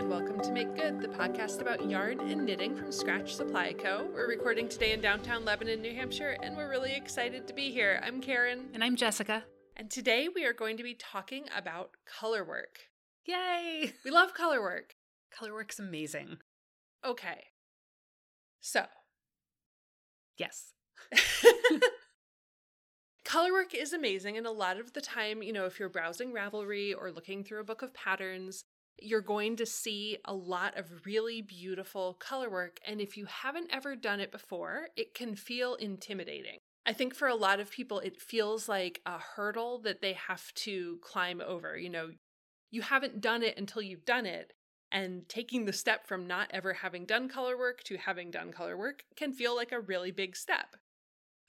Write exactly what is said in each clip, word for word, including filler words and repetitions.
and welcome to Make Good, the podcast about yarn and knitting from Scratch Supply Co. We're recording today in downtown Lebanon, New Hampshire, and we're really excited to be here. I'm Karen. And I'm Jessica. And today we are going to be talking about color work. Yay! We love color work. Color work's amazing. Okay. So. Yes. Colorwork is amazing, and a lot of the time, you know, if you're browsing Ravelry or looking through a book of patterns, you're going to see a lot of really beautiful colorwork, and if you haven't ever done it before, it can feel intimidating. I think for a lot of people, it feels like a hurdle that they have to climb over. You know, you haven't done it until you've done it, and taking the step from not ever having done colorwork to having done colorwork can feel like a really big step.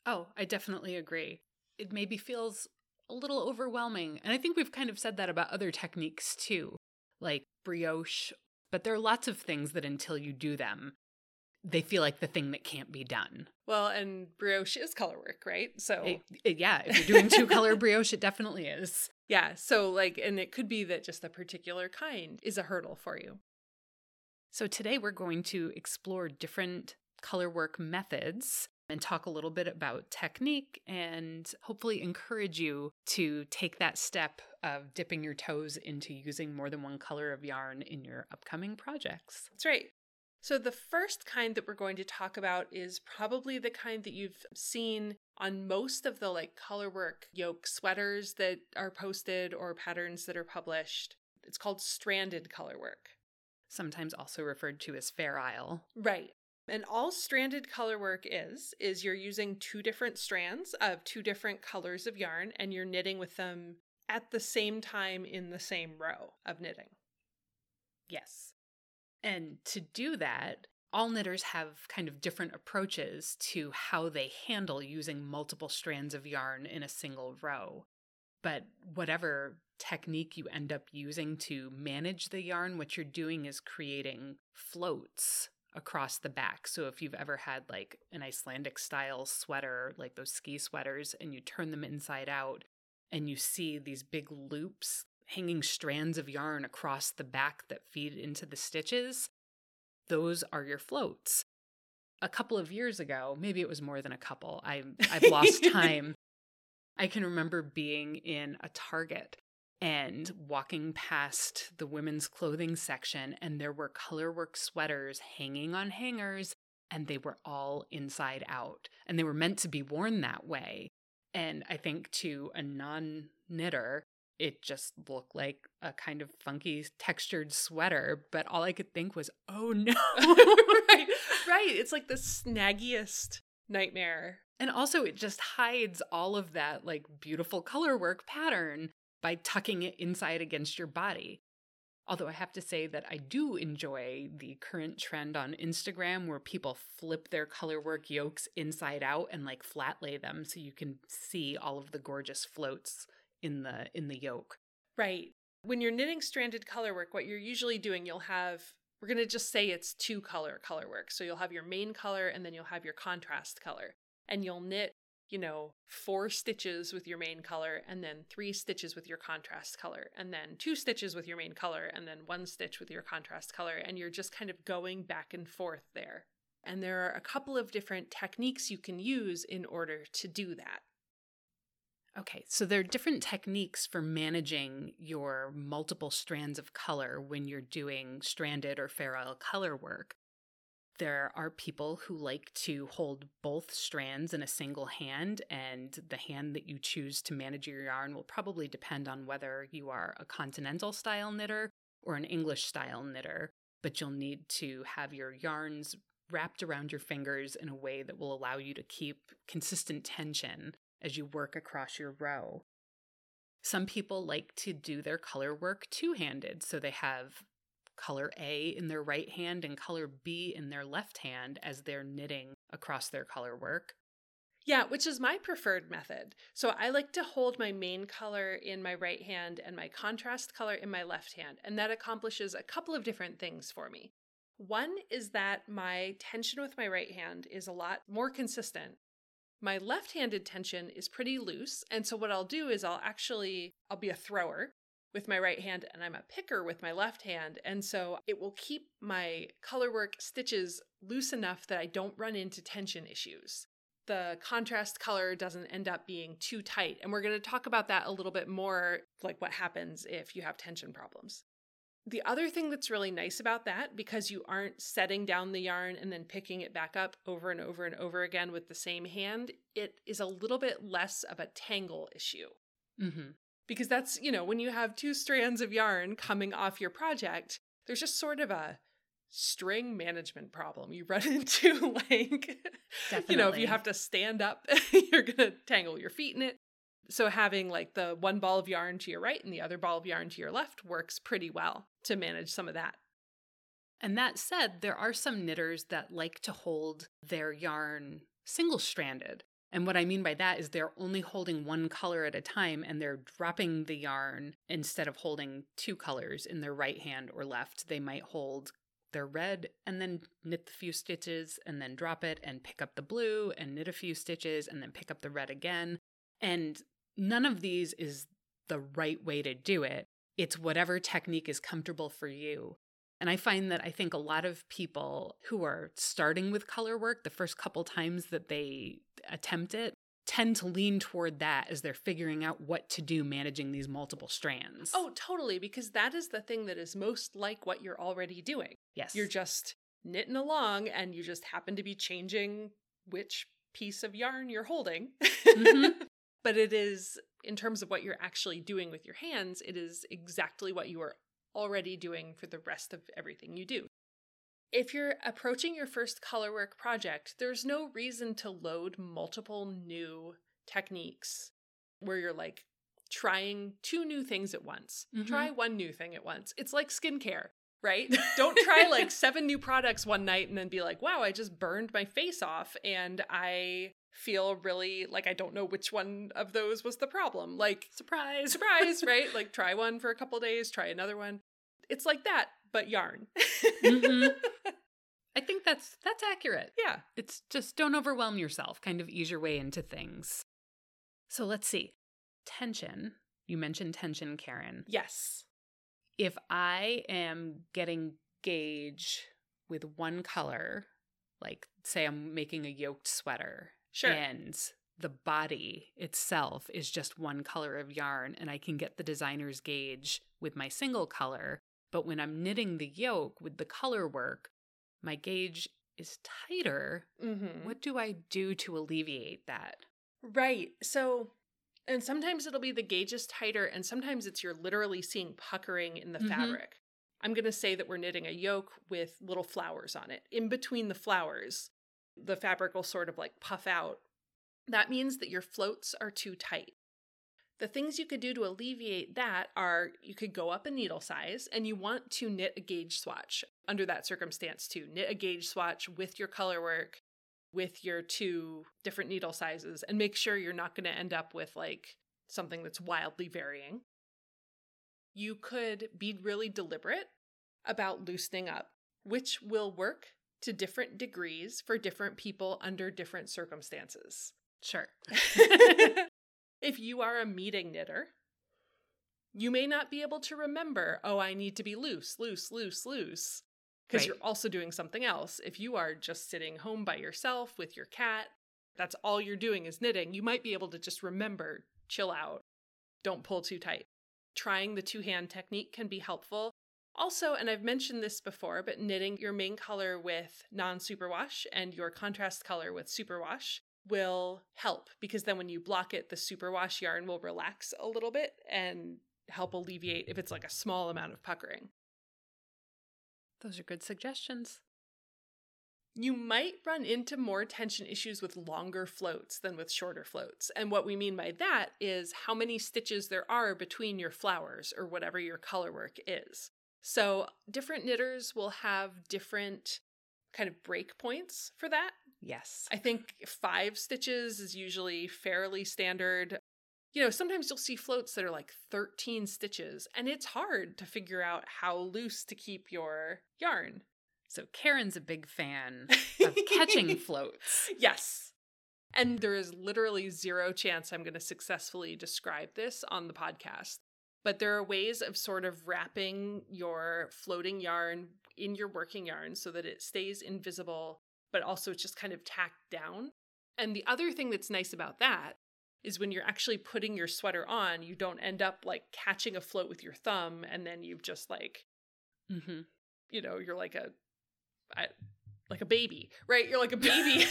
Oh, I definitely agree. It maybe feels a little overwhelming. And I think we've kind of said that about other techniques too, like brioche. But there are lots of things that until you do them, they feel like the thing that can't be done. Well, and brioche is color work, right? So it, it, yeah, if you're doing two color brioche, it definitely is. Yeah. So like, and it could be that just the particular kind is a hurdle for you. So today we're going to explore different color work methods and talk a little bit about technique and hopefully encourage you to take that step of dipping your toes into using more than one color of yarn in your upcoming projects. That's right. So the first kind that we're going to talk about is probably the kind that you've seen on most of the like colorwork yoke sweaters that are posted or patterns that are published. It's called stranded colorwork. Sometimes also referred to as fairisle. Right. And all stranded colorwork is, is you're using two different strands of two different colors of yarn, and you're knitting with them at the same time in the same row of knitting. Yes. And to do that, all knitters have kind of different approaches to how they handle using multiple strands of yarn in a single row. But whatever technique you end up using to manage the yarn, what you're doing is creating floats across the back. So if you've ever had like an Icelandic style sweater, like those ski sweaters, and you turn them inside out and you see these big loops hanging strands of yarn across the back that feed into the stitches, those are your floats. A couple of years ago, maybe it was more than a couple, I, I've lost time. I can remember being in a Target and walking past the women's clothing section, and there were colorwork sweaters hanging on hangers, and they were all inside out. And they were meant to be worn that way. And I think to a non-knitter, it just looked like a kind of funky textured sweater. But all I could think was, oh no. Right, right. It's like the snaggiest nightmare. And also it just hides all of that like beautiful colorwork pattern by tucking it inside against your body. Although I have to say that I do enjoy the current trend on Instagram where people flip their colorwork yokes inside out and like flat lay them so you can see all of the gorgeous floats in the in the yoke. Right. When you're knitting stranded colorwork, what you're usually doing, you'll have, we're going to just say it's two color colorwork. So you'll have your main color and then you'll have your contrast color. And you'll knit, you know, four stitches with your main color, and then three stitches with your contrast color, and then two stitches with your main color, and then one stitch with your contrast color. And you're just kind of going back and forth there. And there are a couple of different techniques you can use in order to do that. Okay, so there are different techniques for managing your multiple strands of color when you're doing stranded or fairisle color work. There are people who like to hold both strands in a single hand, and the hand that you choose to manage your yarn will probably depend on whether you are a continental style knitter or an English style knitter, but you'll need to have your yarns wrapped around your fingers in a way that will allow you to keep consistent tension as you work across your row. Some people like to do their color work two-handed, so they have color A in their right hand and color B in their left hand as they're knitting across their color work. Yeah, which is my preferred method. So I like to hold my main color in my right hand and my contrast color in my left hand, and that accomplishes a couple of different things for me. One is that my tension with my right hand is a lot more consistent. My left-handed tension is pretty loose, and so what I'll do is I'll actually, I'll be a thrower, with my right hand and I'm a picker with my left hand. And so it will keep my colorwork stitches loose enough that I don't run into tension issues. The contrast color doesn't end up being too tight. And we're going to talk about that a little bit more, like what happens if you have tension problems. The other thing that's really nice about that, because you aren't setting down the yarn and then picking it back up over and over and over again with the same hand, it is a little bit less of a tangle issue. Mm-hmm. Because that's, you know, when you have two strands of yarn coming off your project, there's just sort of a string management problem you run into, like, definitely. You know, if you have to stand up, you're going to tangle your feet in it. So having like the one ball of yarn to your right and the other ball of yarn to your left works pretty well to manage some of that. And that said, there are some knitters that like to hold their yarn single-stranded. And what I mean by that is they're only holding one color at a time and they're dropping the yarn instead of holding two colors in their right hand or left. They might hold their red and then knit the few stitches and then drop it and pick up the blue and knit a few stitches and then pick up the red again. And none of these is the right way to do it. It's whatever technique is comfortable for you. And I find that I think a lot of people who are starting with color work, the first couple times that they attempt it, tend to lean toward that as they're figuring out what to do managing these multiple strands. Oh, totally, because that is the thing that is most like what you're already doing. Yes. You're just knitting along and you just happen to be changing which piece of yarn you're holding. Mm-hmm. But it is, in terms of what you're actually doing with your hands, it is exactly what you are already doing for the rest of everything you do. If you're approaching your first colorwork project, there's no reason to load multiple new techniques where you're like trying two new things at once. Mm-hmm. Try one new thing at once. It's like skincare, right? Don't try like seven new products one night and then be like, wow, I just burned my face off and I feel really like I don't know which one of those was the problem. Like, surprise, surprise, right? Like, try one for a couple days, try another one. It's like that, but yarn. Mm-hmm. I think that's that's accurate. Yeah. It's just don't overwhelm yourself, kind of ease your way into things. So let's see. Tension. You mentioned tension, Karen. Yes. If I am getting gauge with one color, like say I'm making a yoked sweater. Sure. And the body itself is just one color of yarn, and I can get the designer's gauge with my single color. But when I'm knitting the yoke with the color work, my gauge is tighter. Mm-hmm. What do I do to alleviate that? Right. So, and sometimes it'll be the gauge is tighter, and sometimes it's you're literally seeing puckering in the mm-hmm. fabric. I'm going to say that we're knitting a yoke with little flowers on it. In between the flowers, the fabric will sort of like puff out. That means that your floats are too tight. The things you could do to alleviate that are you could go up a needle size, and you want to knit a gauge swatch under that circumstance too. Knit a gauge swatch with your color work, with your two different needle sizes, and make sure you're not going to end up with like something that's wildly varying. You could be really deliberate about loosening up, which will work to different degrees for different people under different circumstances. Sure. If you are a meeting knitter, you may not be able to remember, oh, I need to be loose, loose, loose, loose, because right. You're also doing something else. If you are just sitting home by yourself with your cat, that's all you're doing is knitting, you might be able to just remember, chill out, don't pull too tight. Trying the two-hand technique can be helpful. Also, and I've mentioned this before, but knitting your main color with non-superwash and your contrast color with superwash will help, because then when you block it, the superwash yarn will relax a little bit and help alleviate if it's like a small amount of puckering. Those are good suggestions. You might run into more tension issues with longer floats than with shorter floats. And what we mean by that is how many stitches there are between your flowers or whatever your color work is. So different knitters will have different kind of break points for that. Yes. I think five stitches is usually fairly standard. You know, sometimes you'll see floats that are like thirteen stitches, and it's hard to figure out how loose to keep your yarn. So Karen's a big fan of catching floats. Yes. And there is literally zero chance I'm going to successfully describe this on the podcast. But there are ways of sort of wrapping your floating yarn in your working yarn so that it stays invisible, but also it's just kind of tacked down. And the other thing that's nice about that is when you're actually putting your sweater on, you don't end up like catching a float with your thumb and then you've just like, mm-hmm. you know, you're like a, I, like a baby, right? You're like a baby.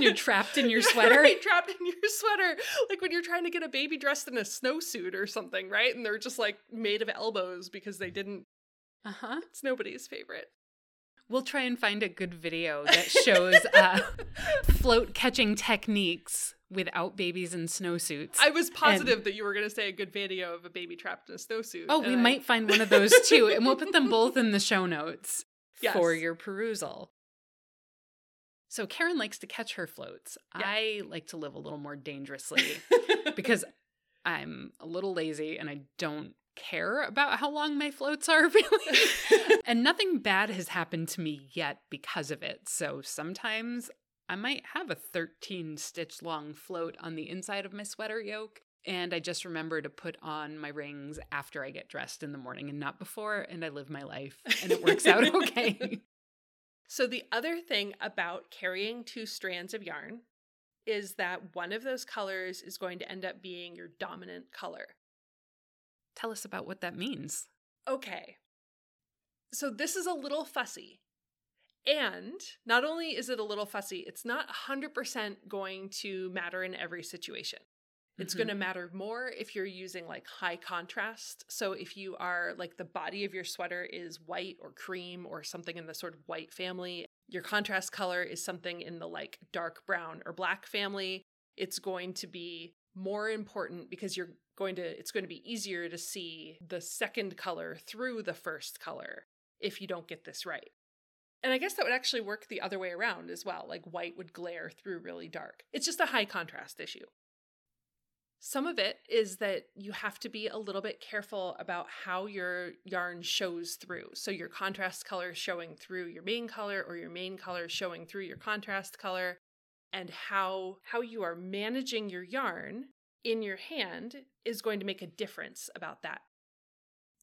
You're trapped in your sweater. Right, trapped in your sweater. Like when you're trying to get a baby dressed in a snowsuit or something, right? And they're just like made of elbows because they didn't. Uh-huh. It's nobody's favorite. We'll try and find a good video that shows uh, float catching techniques without babies in snowsuits. I was positive and that you were going to say a good video of a baby trapped in a snowsuit. Oh, we I... might find one of those too. And we'll put them both in the show notes yes. for your perusal. So Karen likes to catch her floats. Yeah. I like to live a little more dangerously because I'm a little lazy and I don't care about how long my floats are, really. And nothing bad has happened to me yet because of it. So sometimes I might have a thirteen stitch long float on the inside of my sweater yoke. And I just remember to put on my rings after I get dressed in the morning and not before. And I live my life and it works out okay. So the other thing about carrying two strands of yarn is that one of those colors is going to end up being your dominant color. Tell us about what that means. Okay. So this is a little fussy. And not only is it a little fussy, it's not one hundred percent going to matter in every situation. It's mm-hmm. going to matter more if you're using like high contrast. So if you are like the body of your sweater is white or cream or something in the sort of white family, your contrast color is something in the like dark brown or black family, it's going to be more important because you're going to, it's going to be easier to see the second color through the first color if you don't get this right. And I guess that would actually work the other way around as well. Like white would glare through really dark. It's just a high contrast issue. Some of it is that you have to be a little bit careful about how your yarn shows through. So your contrast color showing through your main color or your main color showing through your contrast color and how how you are managing your yarn in your hand is going to make a difference about that.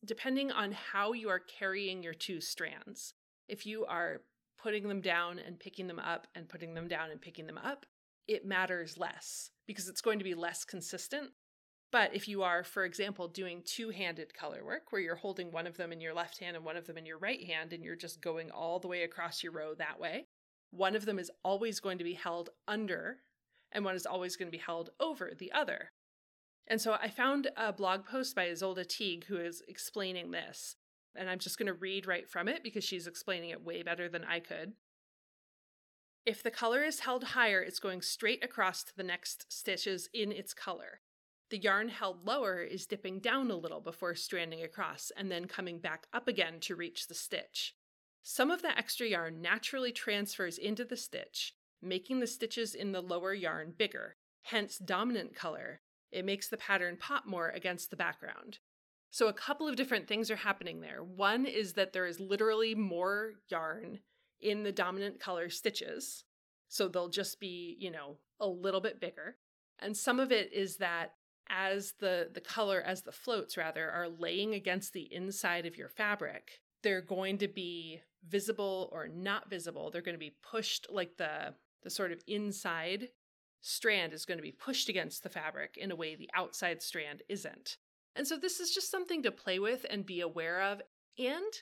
Depending on how you are carrying your two strands, if you are putting them down and picking them up and putting them down and picking them up, it matters less because it's going to be less consistent. But if you are, for example, doing two-handed color work where you're holding one of them in your left hand and one of them in your right hand, and you're just going all the way across your row that way, one of them is always going to be held under and one is always going to be held over the other. And so I found a blog post by Ysolda Teague who is explaining this, and I'm just going to read right from it because she's explaining it way better than I could. If the color is held higher, it's going straight across to the next stitches in its color. The yarn held lower is dipping down a little before stranding across and then coming back up again to reach the stitch. Some of the extra yarn naturally transfers into the stitch, making the stitches in the lower yarn bigger, hence dominant color. It makes the pattern pop more against the background. So a couple of different things are happening there. One is that there is literally more yarn in the dominant color stitches. So they'll just be, you know, a little bit bigger. And some of it is that as the, the color, as the floats rather, are laying against the inside of your fabric, they're going to be visible or not visible. They're going to be pushed like the, the sort of inside strand is going to be pushed against the fabric in a way the outside strand isn't. And so this is just something to play with and be aware of. And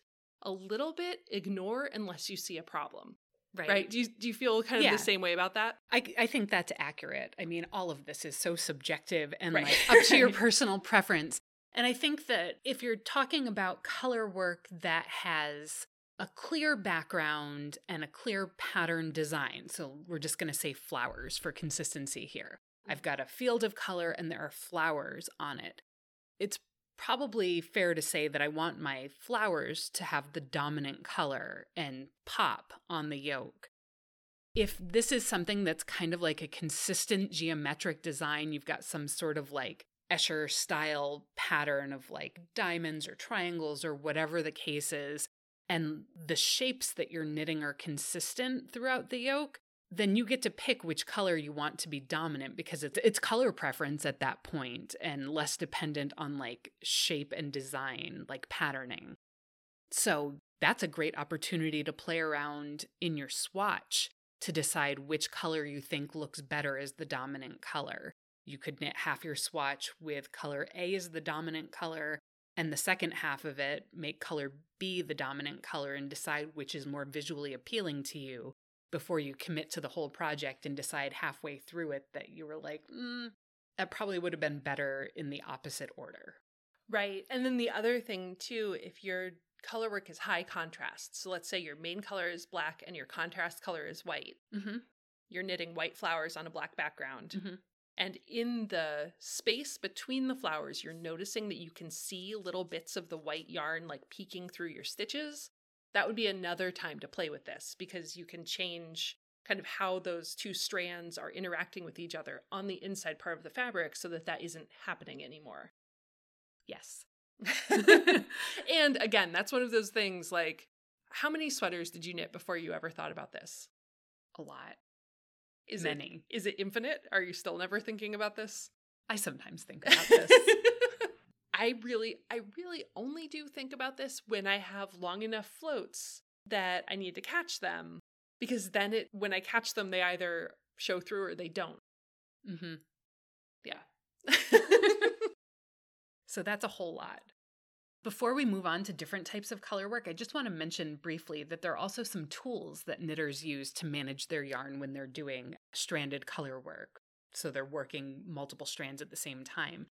a little bit ignore unless you see a problem, right? Right? Do you do you feel kind of yeah. the same way about that? I, I think that's accurate. I mean, all of this is so subjective and right. like up to your personal preference. And I think that if you're talking about color work that has a clear background and a clear pattern design, so we're just going to say flowers for consistency here. I've got a field of color and there are flowers on it. It's probably fair to say that I want my flowers to have the dominant color and pop on the yoke. If this is something that's kind of like a consistent geometric design, you've got some sort of like Escher style pattern of like diamonds or triangles or whatever the case is, and the shapes that you're knitting are consistent throughout the yoke, then you get to pick which color you want to be dominant, because it's it's color preference at that point and less dependent on like shape and design, like patterning. So that's a great opportunity to play around in your swatch to decide which color you think looks better as the dominant color. You could knit half your swatch with color A as the dominant color, and the second half of it, make color B the dominant color and decide which is more visually appealing to you before you commit to the whole project and decide halfway through it that you were like, mm, that probably would have been better in the opposite order. Right. And then the other thing too, if your color work is high contrast, so let's say your main color is black and your contrast color is white. Mm-hmm. You're knitting white flowers on a black background. Mm-hmm. And in the space between the flowers, you're noticing that you can see little bits of the white yarn like peeking through your stitches. That would be another time to play with this, because you can change kind of how those two strands are interacting with each other on the inside part of the fabric so that that isn't happening anymore. Yes. And again, that's one of those things like, how many sweaters did you knit before you ever thought about this? A lot. Is Many. It, is it infinite? Are you still never thinking about this? I sometimes think about this. I really, I really only do think about this when I have long enough floats that I need to catch them, because then it, when I catch them, they either show through or they don't. Mm-hmm. Yeah. So that's a whole lot. Before we move on to different types of color work, I just want to mention briefly that there are also some tools that knitters use to manage their yarn when they're doing stranded color work. So they're working multiple strands at the same time.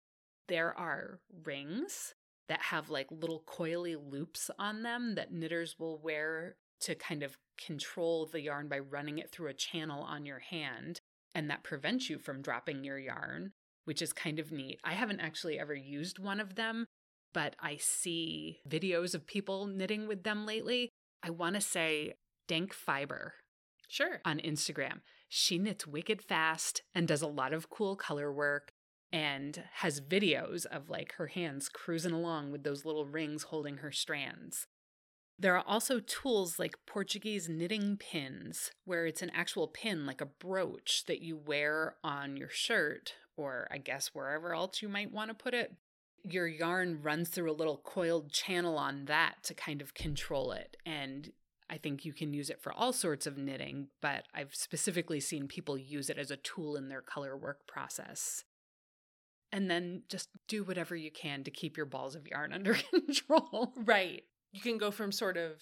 There are rings that have like little coily loops on them that knitters will wear to kind of control the yarn by running it through a channel on your hand, and that prevents you from dropping your yarn, which is kind of neat. I haven't actually ever used one of them, but I see videos of people knitting with them lately. I want to say Dank Fiber. Sure. On Instagram. She knits wicked fast and does a lot of cool color work, and has videos of like her hands cruising along with those little rings holding her strands. There are also tools like Portuguese knitting pins, where it's an actual pin, like a brooch, that you wear on your shirt, or I guess wherever else you might want to put it. Your yarn runs through a little coiled channel on that to kind of control it. And I think you can use it for all sorts of knitting, but I've specifically seen people use it as a tool in their color work process. And then just do whatever you can to keep your balls of yarn under control. Right. You can go from sort of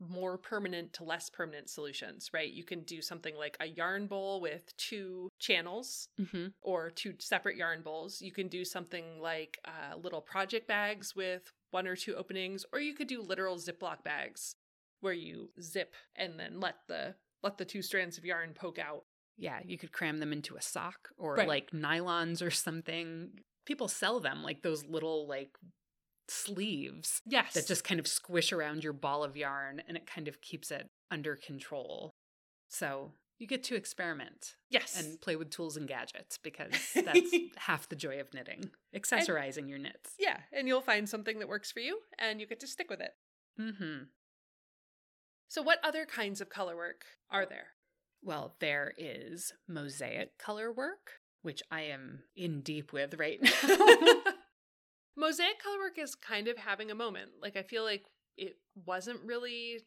more permanent to less permanent solutions, right? You can do something like a yarn bowl with two channels, mm-hmm. or two separate yarn bowls. You can do something like uh, little project bags with one or two openings, or you could do literal Ziploc bags where you zip and then let the let the two strands of yarn poke out. Yeah, you could cram them into a sock or right. like nylons or something. People sell them like those little like sleeves. Yes. That just kind of squish around your ball of yarn, and it kind of keeps it under control. So you get to experiment. Yes. And play with tools and gadgets, because that's half the joy of knitting, accessorizing and, your knits. Yeah. And you'll find something that works for you and you get to stick with it. Mm-hmm. So what other kinds of color work are there? Well, there is mosaic color work, which I am in deep with right now. Mosaic color work is kind of having a moment. Like, I feel like it wasn't really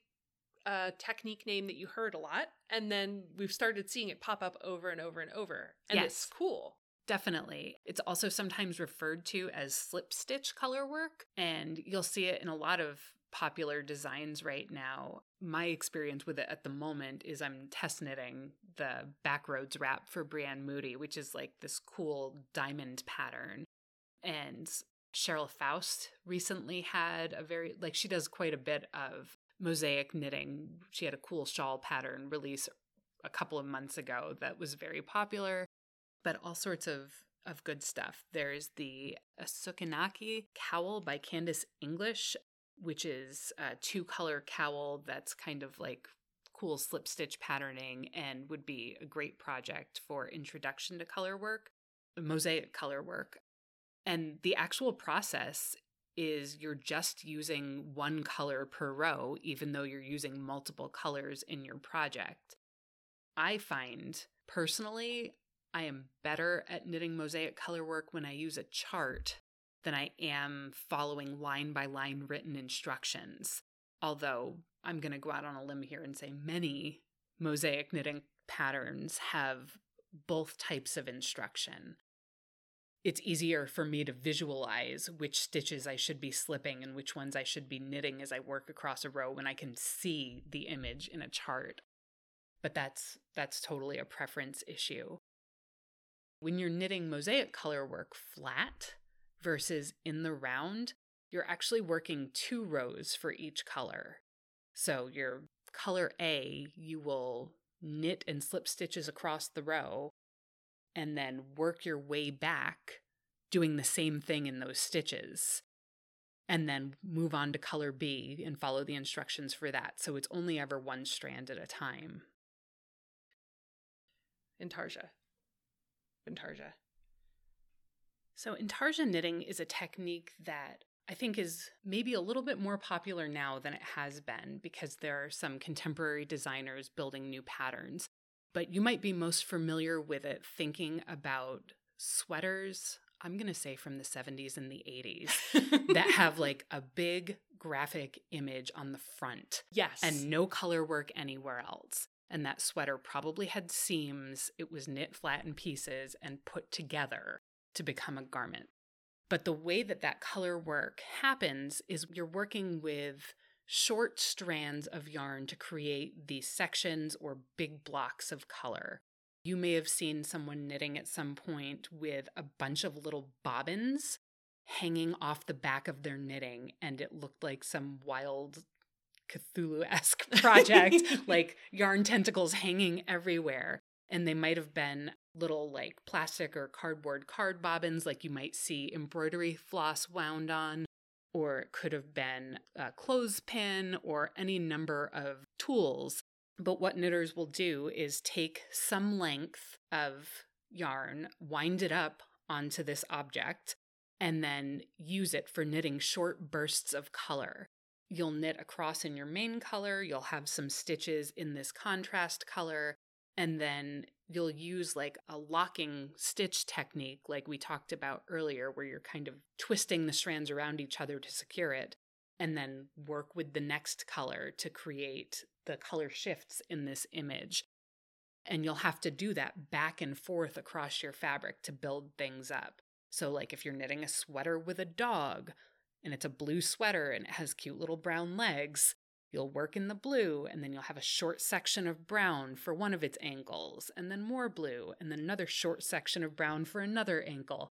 a technique name that you heard a lot, and then we've started seeing it pop up over and over and over. And yes. It's cool. Definitely. It's also sometimes referred to as slip stitch color work, and you'll see it in a lot of popular designs right now. My experience with it at the moment is I'm test knitting the Backroads Wrap for Brianne Moody, which is like this cool diamond pattern. And Cheryl Faust recently had a very, like she does quite a bit of mosaic knitting. She had a cool shawl pattern release a couple of months ago that was very popular, but all sorts of of good stuff. There's the Assookinakii Cowl by Candice English, which is a two-color cowl that's kind of like cool slip stitch patterning and would be a great project for introduction to color work, mosaic color work. And the actual process is you're just using one color per row, even though you're using multiple colors in your project. I find personally, I am better at knitting mosaic color work when I use a chart than I am following line by line written instructions. Although I'm going to go out on a limb here and say many mosaic knitting patterns have both types of instruction. It's easier for me to visualize which stitches I should be slipping and which ones I should be knitting as I work across a row when I can see the image in a chart. But that's that's totally a preference issue. When you're knitting mosaic color work flat versus in the round, you're actually working two rows for each color. So your color A, you will knit and slip stitches across the row, and then work your way back doing the same thing in those stitches, and then move on to color B and follow the instructions for that. So it's only ever one strand at a time. Intarsia. Intarsia. So intarsia knitting is a technique that I think is maybe a little bit more popular now than it has been because there are some contemporary designers building new patterns. But you might be most familiar with it thinking about sweaters, I'm going to say from the seventies and the eighties, that have like a big graphic image on the front. Yes. And no color work anywhere else. And that sweater probably had seams. It was knit flat in pieces and put together to become a garment. But the way that that color work happens is you're working with short strands of yarn to create these sections or big blocks of color. You may have seen someone knitting at some point with a bunch of little bobbins hanging off the back of their knitting, and it looked like some wild Cthulhu-esque project, like yarn tentacles hanging everywhere. And they might have been little like plastic or cardboard card bobbins, like you might see embroidery floss wound on, or it could have been a clothespin or any number of tools. But what knitters will do is take some length of yarn, wind it up onto this object, and then use it for knitting short bursts of color. You'll knit a cross in your main color, you'll have some stitches in this contrast color, and then you'll use like a locking stitch technique like we talked about earlier where you're kind of twisting the strands around each other to secure it, and then work with the next color to create the color shifts in this image. And you'll have to do that back and forth across your fabric to build things up. So like if you're knitting a sweater with a dog, and it's a blue sweater and it has cute little brown legs, you'll work in the blue, and then you'll have a short section of brown for one of its angles, and then more blue, and then another short section of brown for another angle.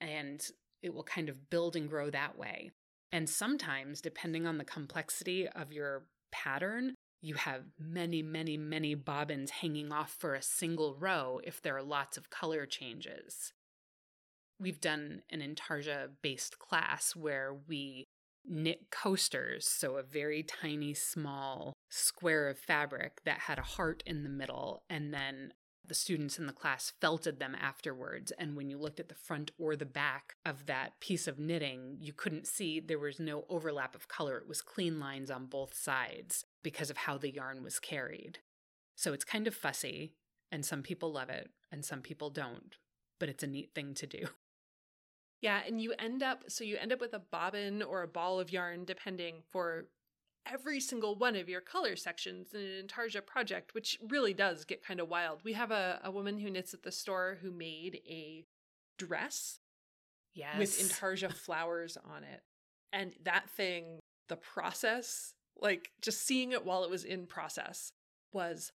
And it will kind of build and grow that way. And sometimes, depending on the complexity of your pattern, you have many, many, many bobbins hanging off for a single row if there are lots of color changes. We've done an intarsia-based class where we knit coasters, so a very tiny, small square of fabric that had a heart in the middle, and then the students in the class felted them afterwards. And when you looked at the front or the back of that piece of knitting, you couldn't see, there was no overlap of color. It was clean lines on both sides because of how the yarn was carried. So it's kind of fussy, and some people love it, and some people don't, but it's a neat thing to do. Yeah, and you end up, so you end up with a bobbin or a ball of yarn, depending, for every single one of your color sections in an intarsia project, which really does get kind of wild. We have a, a woman who knits at the store who made a dress yes. with intarsia flowers on it. And that thing, the process, like just seeing it while it was in process was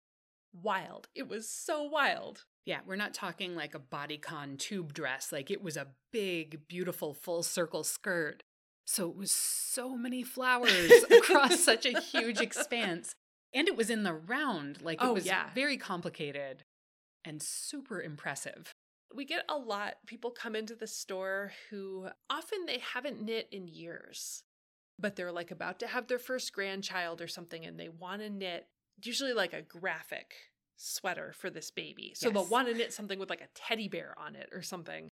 wild. It was so wild. Yeah, we're not talking like a bodycon tube dress. Like it was a big, beautiful, full circle skirt. So it was so many flowers across such a huge expanse. And it was in the round. Like it oh, was yeah. very complicated and super impressive. We get a lot. People come into the store who often they haven't knit in years, but they're like about to have their first grandchild or something. And they want to knit usually like a graphic sweater for this baby. So yes. they'll want to knit something with like a teddy bear on it or something.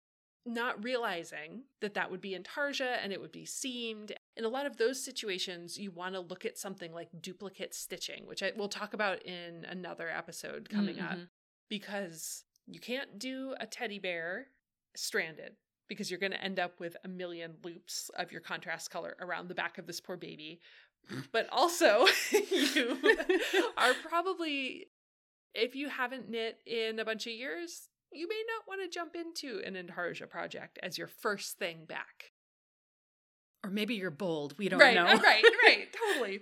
not realizing that that would be intarsia and it would be seamed. In a lot of those situations, you want to look at something like duplicate stitching, which I will talk about in another episode coming mm-hmm. up, because you can't do a teddy bear stranded, because you're going to end up with a million loops of your contrast color around the back of this poor baby. But also, you are probably, if you haven't knit in a bunch of years, you may not want to jump into an intarsia project as your first thing back. Or maybe you're bold. We don't right, know. Right, right, totally.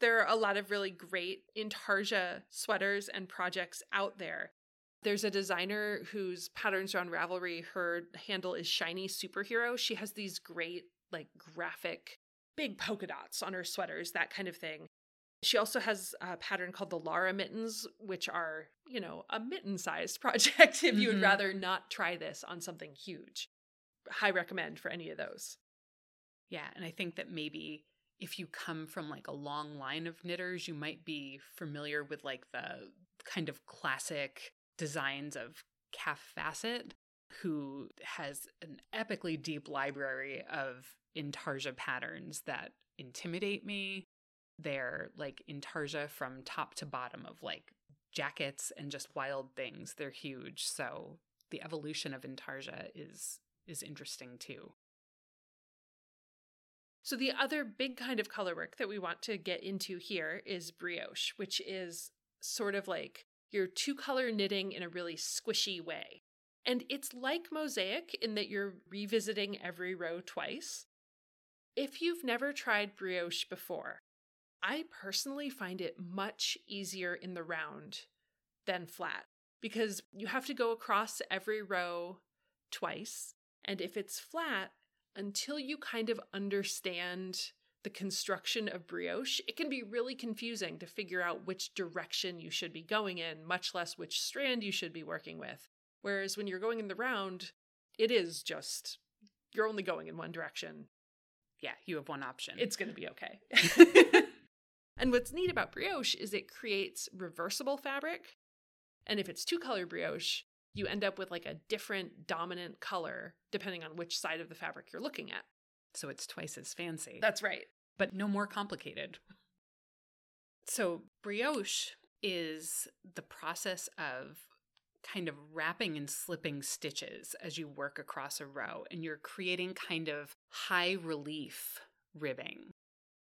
There are a lot of really great intarsia sweaters and projects out there. There's a designer whose patterns are on Ravelry. Her handle is Shiny Superhero. She has these great, like, graphic, big polka dots on her sweaters, that kind of thing. She also has a pattern called the Lara Mittens, which are, you know, a mitten-sized project if you mm-hmm. would rather not try this on something huge. High recommend for any of those. Yeah, and I think that maybe if you come from, like, a long line of knitters, you might be familiar with, like, the kind of classic designs of Kaffe Fassett, who has an epically deep library of intarsia patterns that intimidate me. They're like intarsia from top to bottom of like jackets and just wild things. They're huge. So the evolution of intarsia is is interesting too. So the other big kind of colorwork that we want to get into here is brioche, which is sort of like you're two-color knitting in a really squishy way. And it's like mosaic in that you're revisiting every row twice. If you've never tried brioche before, I personally find it much easier in the round than flat, because you have to go across every row twice. And if it's flat, until you kind of understand the construction of brioche, it can be really confusing to figure out which direction you should be going in, much less which strand you should be working with. Whereas when you're going in the round, it is just, you're only going in one direction. Yeah, you have one option. It's going to be okay. And what's neat about brioche is it creates reversible fabric. And if it's two-color brioche, you end up with like a different dominant color, depending on which side of the fabric you're looking at. So it's twice as fancy. That's right. But no more complicated. So brioche is the process of kind of wrapping and slipping stitches as you work across a row. And you're creating kind of high relief ribbing.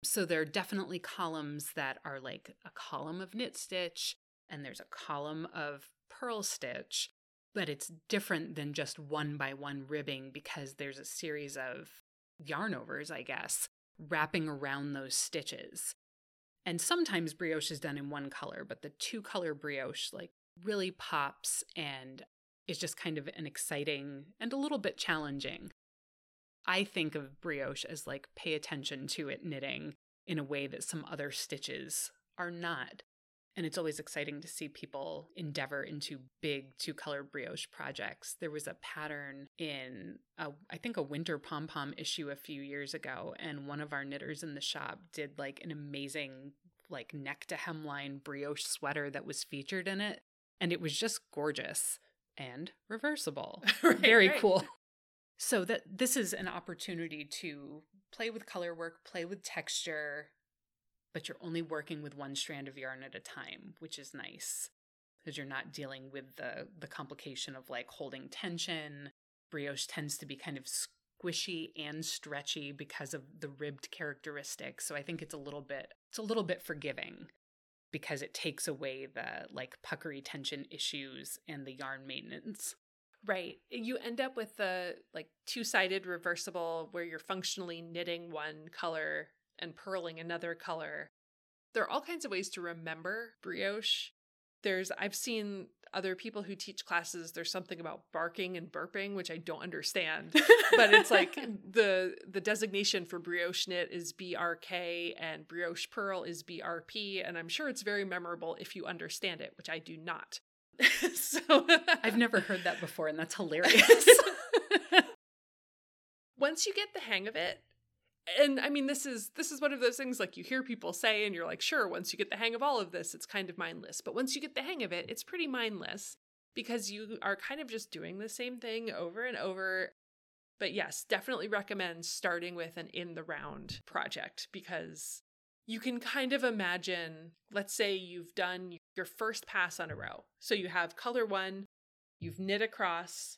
So there are definitely columns that are like a column of knit stitch and there's a column of purl stitch. But it's different than just one by one ribbing because there's a series of yarn overs, I guess, wrapping around those stitches. And sometimes brioche is done in one color, but the two color brioche like really pops and is just kind of an exciting and a little bit challenging. I think of brioche as like pay attention to it knitting in a way that some other stitches are not. And it's always exciting to see people endeavor into big two-color brioche projects. There was a pattern in, a, I think, a winter pom-pom issue a few years ago, and one of our knitters in the shop did, like, an amazing, like, neck-to-hemline brioche sweater that was featured in it, and it was just gorgeous and reversible. right, Very right. cool. So that this is an opportunity to play with color work, play with texture, but you're only working with one strand of yarn at a time, which is nice because you're not dealing with the, the complication of like holding tension. Brioche tends to be kind of squishy and stretchy because of the ribbed characteristics. So I think it's a little bit, it's a little bit forgiving because it takes away the like puckery tension issues and the yarn maintenance. Right. You end up with the like two-sided reversible where you're functionally knitting one color and purling another color. There are all kinds of ways to remember brioche. There's, I've seen other people who teach classes, there's something about barking and burping, which I don't understand. But it's like the the designation for brioche knit is B R K and brioche purl is B R P. And I'm sure it's very memorable if you understand it, which I do not. So I've never heard that before, and that's hilarious. Once you get the hang of it, and I mean, this is this is one of those things like you hear people say and you're like, sure, once you get the hang of all of this, it's kind of mindless. But once you get the hang of it, it's pretty mindless because you are kind of just doing the same thing over and over. But yes, definitely recommend starting with an in the round project, because you can kind of imagine, let's say you've done your first pass on a row. So you have color one, you've knit across.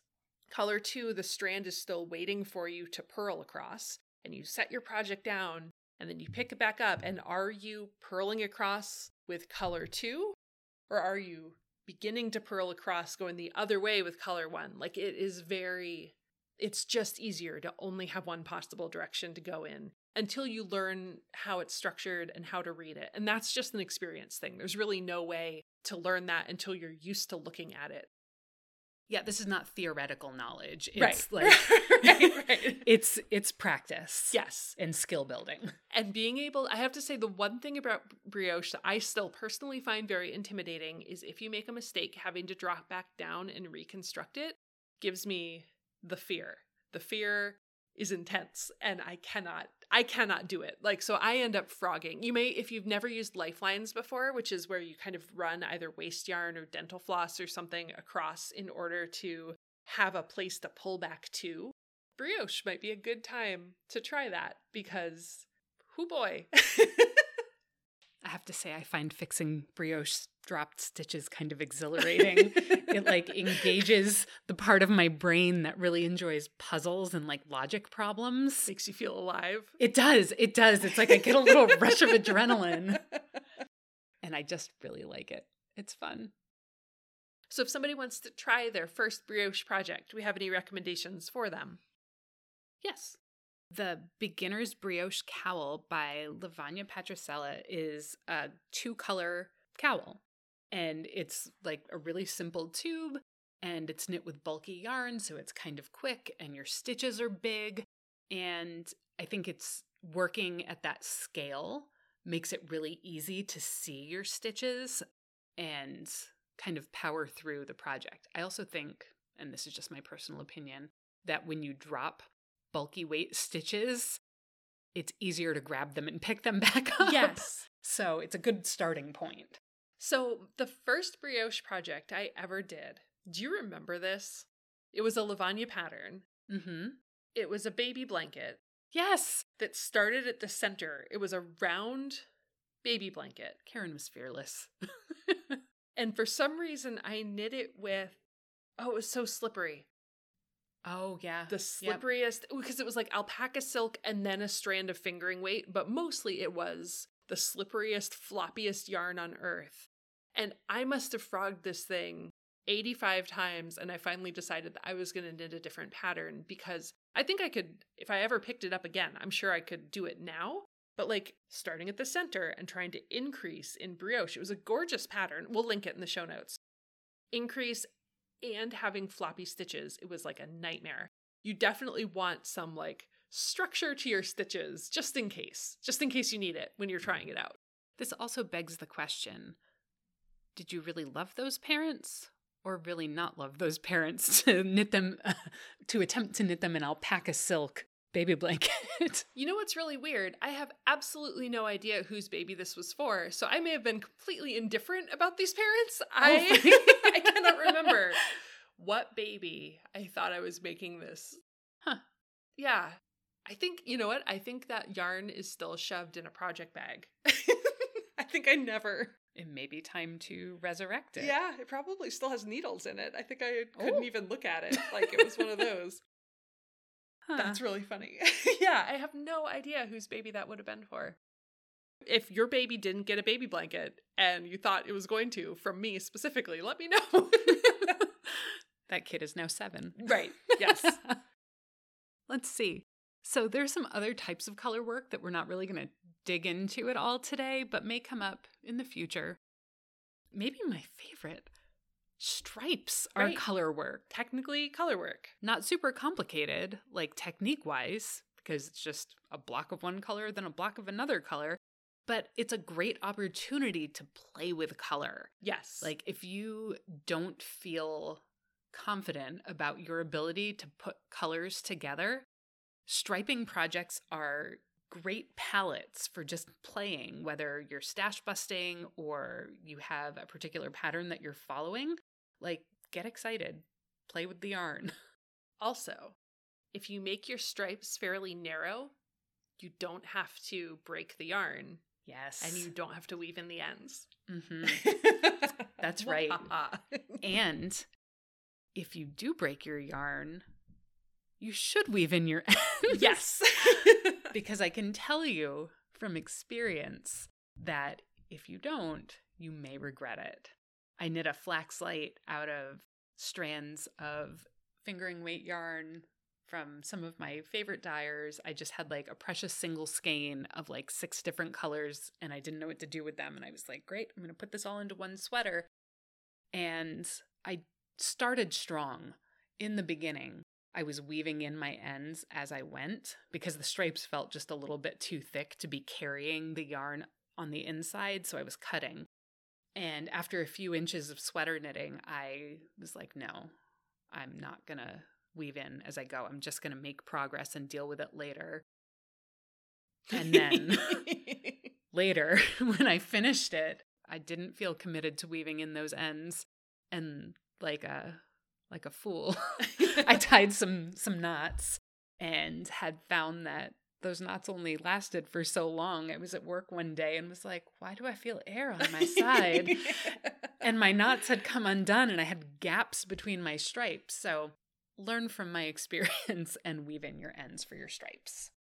Color two, the strand is still waiting for you to purl across, and you set your project down and then you pick it back up. And are you purling across with color two, or are you beginning to purl across going the other way with color one? Like, it is very... it's just easier to only have one possible direction to go in until you learn how it's structured and how to read it. And that's just an experience thing. There's really no way to learn that until you're used to looking at it. Yeah, this is not theoretical knowledge. It's right. like right, right. it's it's practice. Yes. And skill building. And being able, I have to say, the one thing about brioche that I still personally find very intimidating is if you make a mistake, having to drop back down and reconstruct it gives me the fear. The fear is intense, and I cannot, I cannot do it. Like, so I end up frogging. You may, if you've never used lifelines before, which is where you kind of run either waste yarn or dental floss or something across in order to have a place to pull back to, brioche might be a good time to try that, because, hoo boy. I have to say, I find fixing brioche dropped stitches kind of exhilarating. It like engages the part of my brain that really enjoys puzzles and like logic problems. Makes you feel alive. It does. It does. It's like I get a little rush of adrenaline. And I just really like it. It's fun. So if somebody wants to try their first brioche project, do we have any recommendations for them? Yes. The Beginner's Brioche Cowl by Lavanya Patricella is a two-color cowl. And it's like a really simple tube, and it's knit with bulky yarn, so it's kind of quick, and your stitches are big. And I think it's working at that scale makes it really easy to see your stitches and kind of power through the project. I also think, and this is just my personal opinion, that when you drop bulky weight stitches, it's easier to grab them and pick them back up. Yes. So it's a good starting point. So the first brioche project I ever did, do you remember this? It was a Lavanya pattern. Mm-hmm. It was a baby blanket. Yes. That started at the center. It was a round baby blanket. Karen was fearless. And for some reason, I knit it with, oh, it was so slippery. Oh, yeah. The slipperiest, because yep. It was like alpaca silk and then a strand of fingering weight, but mostly it was the slipperiest, floppiest yarn on earth. And I must have frogged this thing eighty-five times, and I finally decided that I was going to knit a different pattern, because I think I could, if I ever picked it up again, I'm sure I could do it now, but like starting at the center and trying to increase in brioche. It was a gorgeous pattern. We'll link it in the show notes. Increase and having floppy stitches, it was like a nightmare. You definitely want some like structure to your stitches, just in case, just in case you need it when you're trying it out. This also begs the question, did you really love those parents or really not love those parents to knit them, uh, to attempt to knit them in alpaca silk baby blanket? You know what's really weird? I have absolutely no idea whose baby this was for, so I may have been completely indifferent about these parents. I oh I cannot remember what baby I thought I was making this. Huh. Yeah. I think, you know what? I think that yarn is still shoved in a project bag. I think I never... It may be time to resurrect it. Yeah, it probably still has needles in it. I think I couldn't oh. even look at it. Like, it was one of those. Huh. That's really funny. Yeah, I have no idea whose baby that would have been for. If your baby didn't get a baby blanket and you thought it was going to, from me specifically, let me know. That kid is now seven. Right. Yes. Let's see. So there's some other types of color work that we're not really going to dig into at all today, but may come up in the future. Maybe my favorite. Stripes are right. color work. Technically color work. Not super complicated, like technique-wise, because it's just a block of one color, then a block of another color. But it's a great opportunity to play with color. Yes. Like, if you don't feel confident about your ability to put colors together, striping projects are great palettes for just playing, whether you're stash busting or you have a particular pattern that you're following. Like, get excited. Play with the yarn. Also, if you make your stripes fairly narrow, you don't have to break the yarn. Yes. And you don't have to weave in the ends. Mm-hmm. That's right. And if you do break your yarn, you should weave in your ends. Yes. Because I can tell you from experience that if you don't, you may regret it. I knit a Flaxlite out of strands of fingering weight yarn from some of my favorite dyers. I just had like a precious single skein of like six different colors, and I didn't know what to do with them. And I was like, great, I'm going to put this all into one sweater. And I started strong in the beginning. I was weaving in my ends as I went because the stripes felt just a little bit too thick to be carrying the yarn on the inside. So I was cutting. And after a few inches of sweater knitting, I was like, no, I'm not going to weave in as I go. I'm just going to make progress and deal with it later. And then later, when I finished it, I didn't feel committed to weaving in those ends. And like a like a fool, I tied some some knots and had found that those knots only lasted for so long. I was at work one day and was like, why do I feel air on my side? Yeah. And my knots had come undone and I had gaps between my stripes. So learn from my experience and weave in your ends for your stripes.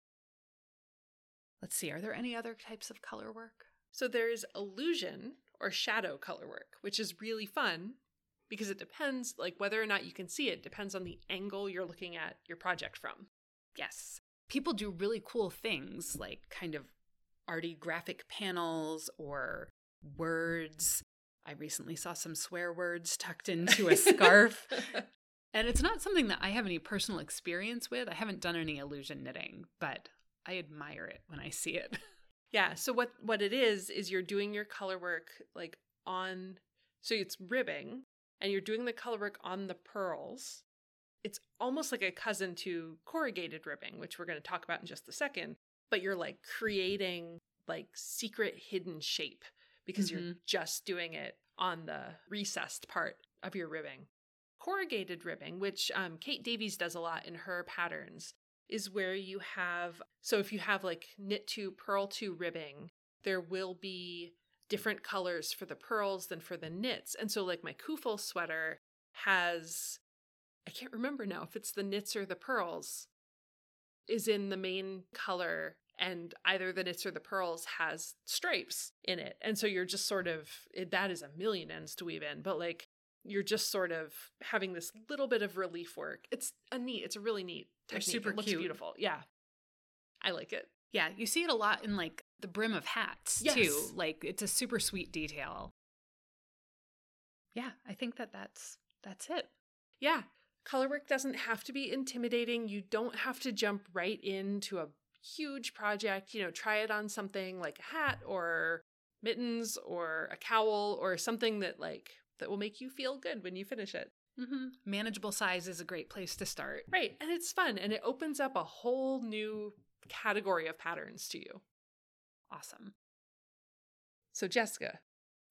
Let's see, are there any other types of color work? So there's illusion or shadow color work, which is really fun because it depends, like whether or not you can see it depends on the angle you're looking at your project from. Yes. People do really cool things like kind of arty graphic panels or words. I recently saw some swear words tucked into a scarf. And it's not something that I have any personal experience with. I haven't done any illusion knitting, but I admire it when I see it. Yeah. So what, what it is, is you're doing your color work like on, so it's ribbing and you're doing the color work on the pearls. It's almost like a cousin to corrugated ribbing, which we're going to talk about in just a second, but you're like creating like secret hidden shape because mm-hmm. you're just doing it on the recessed part of your ribbing. Corrugated ribbing, which um, Kate Davies does a lot in her patterns, is where you have, so if you have like knit two, purl two ribbing, there will be different colors for the pearls than for the knits. And so like my Kufel sweater has, I can't remember now if it's the knits or the pearls, is in the main color and either the knits or the pearls has stripes in it. And so you're just sort of, it, that is a million ends to weave in, but like, you're just sort of having this little bit of relief work. It's a neat, it's a really neat technique. They're super it looks cute. Beautiful. Yeah. I like it. Yeah. You see it a lot in like the brim of hats yes. too. Like it's a super sweet detail. Yeah. I think that that's, that's it. Yeah. Color work doesn't have to be intimidating. You don't have to jump right into a huge project. You know, try it on something like a hat or mittens or a cowl or something that like, that will make you feel good when you finish it. Mm-hmm. Manageable size is a great place to start. Right. And it's fun. And it opens up a whole new category of patterns to you. Awesome. So Jessica.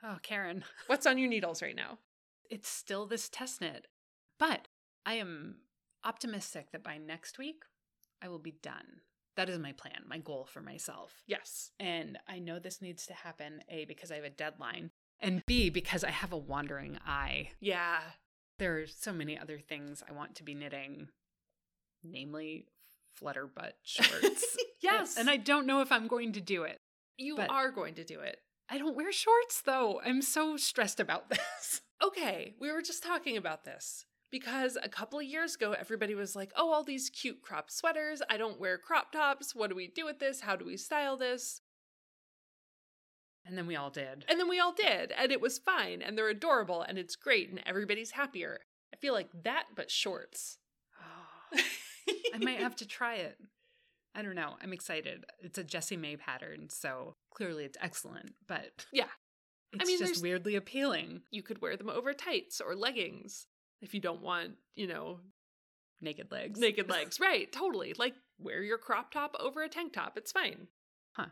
Oh, Karen. What's on your needles right now? It's still this test knit. But I am optimistic that by next week, I will be done. That is my plan, my goal for myself. Yes. And I know this needs to happen, A, because I have a deadline. And B, because I have a wandering eye. Yeah. There are so many other things I want to be knitting, namely flutter butt shorts. Yes. And I don't know if I'm going to do it. You but are going to do it. I don't wear shorts, though. I'm so stressed about this. Okay. We were just talking about this because a couple of years ago, everybody was like, oh, all these cute crop sweaters. I don't wear crop tops. What do we do with this? How do we style this? And then we all did. And then we all did. And it was fine. And they're adorable. And it's great. And everybody's happier. I feel like that, but shorts. Oh, I might have to try it. I don't know. I'm excited. It's a Jessie Maed pattern. So clearly it's excellent. But yeah, it's I mean, just weirdly appealing. You could wear them over tights or leggings if you don't want, you know. Naked legs. Naked legs. Right. Totally. Like wear your crop top over a tank top. It's fine. Huh.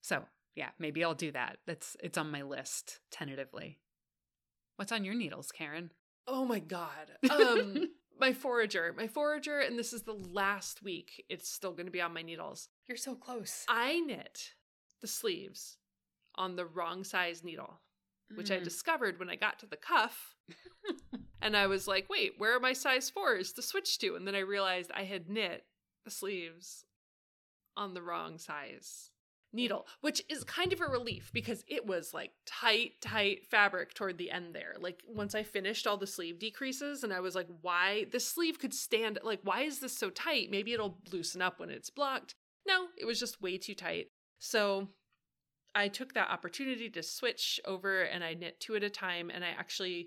So. Yeah, maybe I'll do that. That's it's on my list, tentatively. What's on your needles, Karen? Oh my God. Um, my forager. My forager, and this is the last week. It's still going to be on my needles. You're so close. I knit the sleeves on the wrong size needle, which mm. I discovered when I got to the cuff. And I was like, wait, where are my size fours to switch to? And then I realized I had knit the sleeves on the wrong size needle, which is kind of a relief because it was like tight, tight fabric toward the end there. Like once I finished all the sleeve decreases and I was like, why? This sleeve could stand, like, why is this so tight? Maybe it'll loosen up when it's blocked. No, it was just way too tight. So I took that opportunity to switch over and I knit two at a time. And I actually,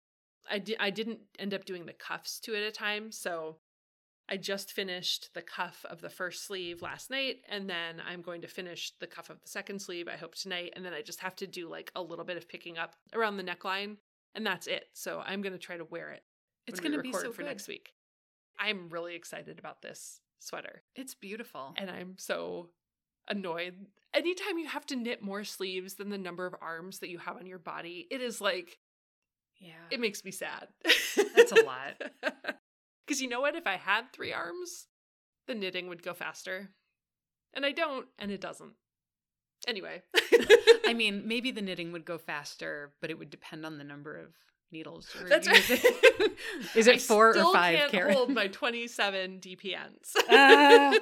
I, di- I didn't end up doing the cuffs two at a time. So I just finished the cuff of the first sleeve last night, and then I'm going to finish the cuff of the second sleeve, I hope, tonight. And then I just have to do like a little bit of picking up around the neckline, and that's it. So I'm going to try to wear it. It's going to be so good for next week. I'm really excited about this sweater. It's beautiful. And I'm so annoyed. Anytime you have to knit more sleeves than the number of arms that you have on your body, it is like, yeah, it makes me sad. That's a lot. Because you know what? If I had three arms, the knitting would go faster. And I don't, and it doesn't. Anyway. I mean, maybe the knitting would go faster, but it would depend on the number of needles. You're That's using. Right. Is it I four or five, Karen? I still can't hold my twenty-seven D P Ns. uh,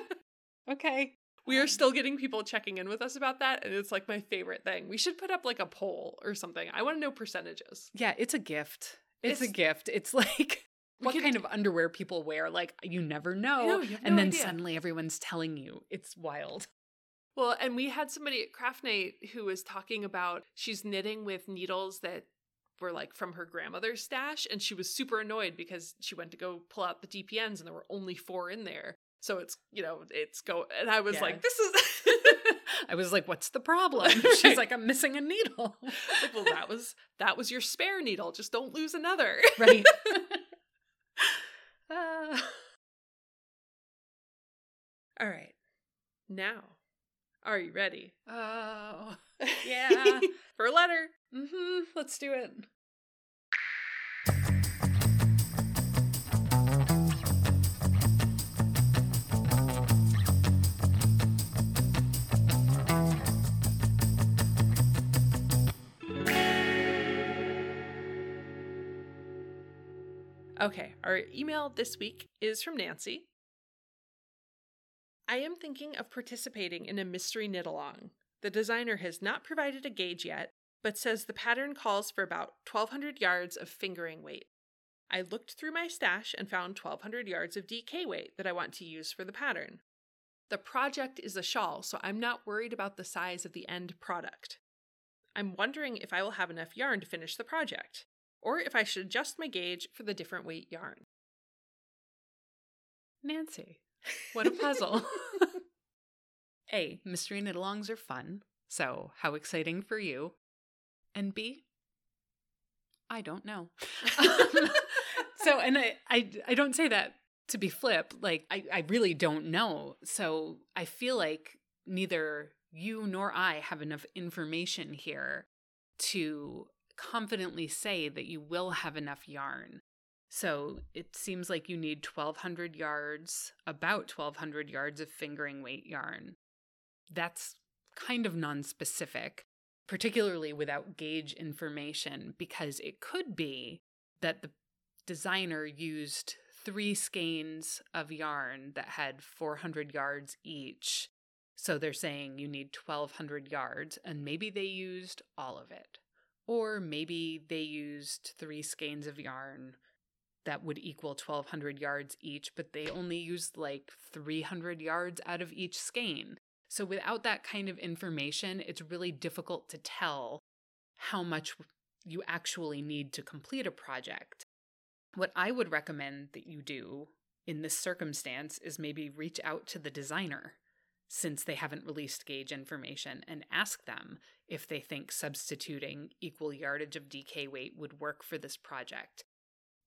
okay. We are still getting people checking in with us about that, and it's like my favorite thing. We should put up like a poll or something. I want to know percentages. Yeah, it's a gift. It's, it's a gift. It's like... What kind of underwear people wear, like, you never know. No, you have no and then idea. Suddenly everyone's telling you. It's wild. Well, and we had somebody at Craft Night who was talking about she's knitting with needles that were, like, from her grandmother's stash. And she was super annoyed because she went to go pull out the D P Ns and there were only four in there. So it's, you know, it's go. And I was yeah. like, this is... I was like, what's the problem? She's like, I'm missing a needle. Like, well, that was that was your spare needle. Just don't lose another. Right. Uh. All right. Now, are you ready? Oh, yeah. For a letter. Mm-hmm. Let's do it. Okay, our email this week is from Nancy. I am thinking of participating in a mystery knit-along. The designer has not provided a gauge yet, but says the pattern calls for about twelve hundred yards of fingering weight. I looked through my stash and found twelve hundred yards of D K weight that I want to use for the pattern. The project is a shawl, so I'm not worried about the size of the end product. I'm wondering if I will have enough yarn to finish the project, or if I should adjust my gauge for the different weight yarn. Nancy, what a puzzle. A, mystery knit-alongs are fun, so how exciting for you. And B, I don't know. um, so, and I, I, I don't say that to be flip. Like, I, I really don't know. So I feel like neither you nor I have enough information here to confidently say that you will have enough yarn. So it seems like you need twelve hundred yards, about twelve hundred yards of fingering weight yarn. That's kind of non-specific, particularly without gauge information, because it could be that the designer used three skeins of yarn that had four hundred yards each. So they're saying you need twelve hundred yards, and maybe they used all of it. Or maybe they used three skeins of yarn that would equal twelve hundred yards each, but they only used like three hundred yards out of each skein. So without that kind of information, it's really difficult to tell how much you actually need to complete a project. What I would recommend that you do in this circumstance is maybe reach out to the designer, since they haven't released gauge information, and ask them if they think substituting equal yardage of D K weight would work for this project.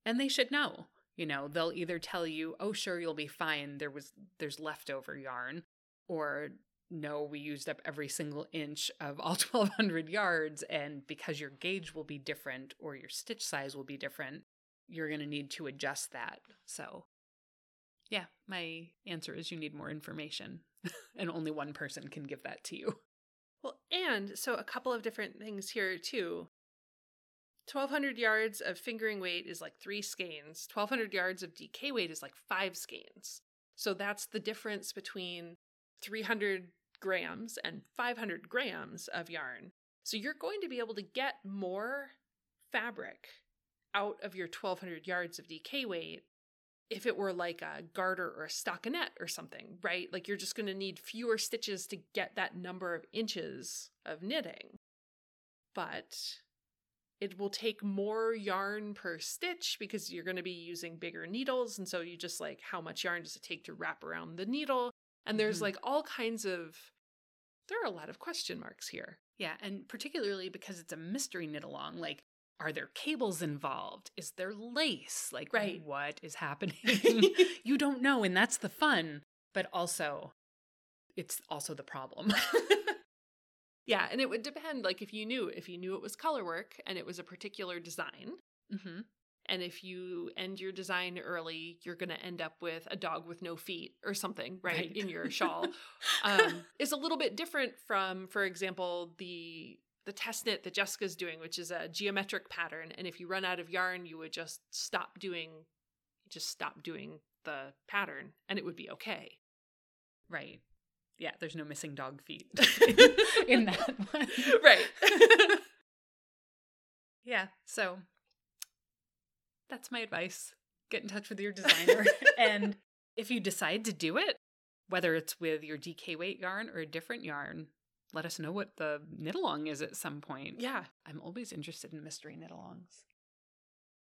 And they should know. You know, they'll either tell you, oh, sure, you'll be fine, there was there's leftover yarn, or no, we used up every single inch of all twelve hundred yards, and because your gauge will be different or your stitch size will be different, you're going to need to adjust that. So yeah, my answer is you need more information and only one person can give that to you. Well, and so a couple of different things here too. twelve hundred yards of fingering weight is like three skeins. twelve hundred yards of D K weight is like five skeins. So that's the difference between three hundred grams and five hundred grams of yarn. So you're going to be able to get more fabric out of your twelve hundred yards of D K weight if it were like a garter or a stockinette or something, right? Like you're just going to need fewer stitches to get that number of inches of knitting. But it will take more yarn per stitch because you're going to be using bigger needles. And so you just like, how much yarn does it take to wrap around the needle? And there's mm-hmm. like all kinds of, there are a lot of question marks here. Yeah. And particularly because it's a mystery knit along, like, are there cables involved? Is there lace? Like, right. What is happening? You don't know. And that's the fun, but also it's also the problem. Yeah, and it would depend, like, if you knew, if you knew it was color work and it was a particular design, mm-hmm. and if you end your design early, you're going to end up with a dog with no feet or something, right, right. in your shawl. Um, it's a little bit different from, for example, the the test knit that Jessica's doing, which is a geometric pattern, and if you run out of yarn, you would just stop doing, just stop doing the pattern, and it would be okay. Right. Yeah, there's no missing dog feet in that one. Right. Yeah, so that's my advice. Get in touch with your designer. And if you decide to do it, whether it's with your D K weight yarn or a different yarn, let us know what the knit-along is at some point. Yeah. I'm always interested in mystery knit-alongs.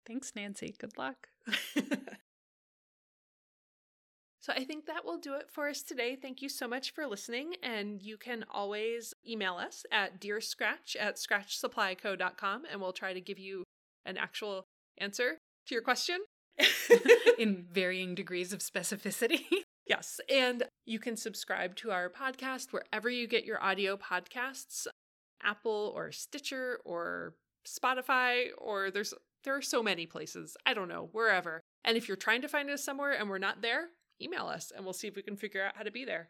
Thanks, Nancy. Good luck. So I think that will do it for us today. Thank you so much for listening. And you can always email us at dear scratch at scratch supply co dot com and we'll try to give you an actual answer to your question. In varying degrees of specificity. Yes. And you can subscribe to our podcast wherever you get your audio podcasts, Apple or Stitcher or Spotify, or there's there are so many places. I don't know, wherever. And if you're trying to find us somewhere and we're not there, email us and we'll see if we can figure out how to be there.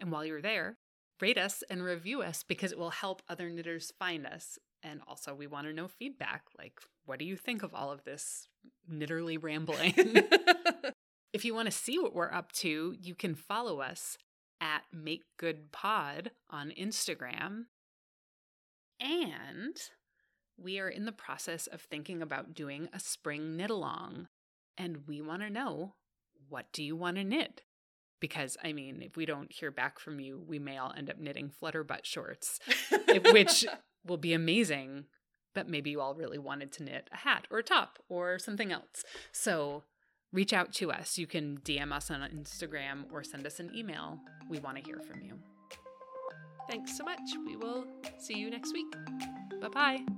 And while you're there, rate us and review us because it will help other knitters find us. And also we want to know feedback. Like, what do you think of all of this knitterly rambling? If you want to see what we're up to, you can follow us at Make Good Pod on Instagram. And we are in the process of thinking about doing a spring knit along. And we want to know, what do you want to knit? Because, I mean, if we don't hear back from you, we may all end up knitting Flutter buttshorts, which will be amazing. But maybe you all really wanted to knit a hat or a top or something else. So reach out to us. You can D M us on Instagram or send us an email. We want to hear from you. Thanks so much. We will see you next week. Bye-bye.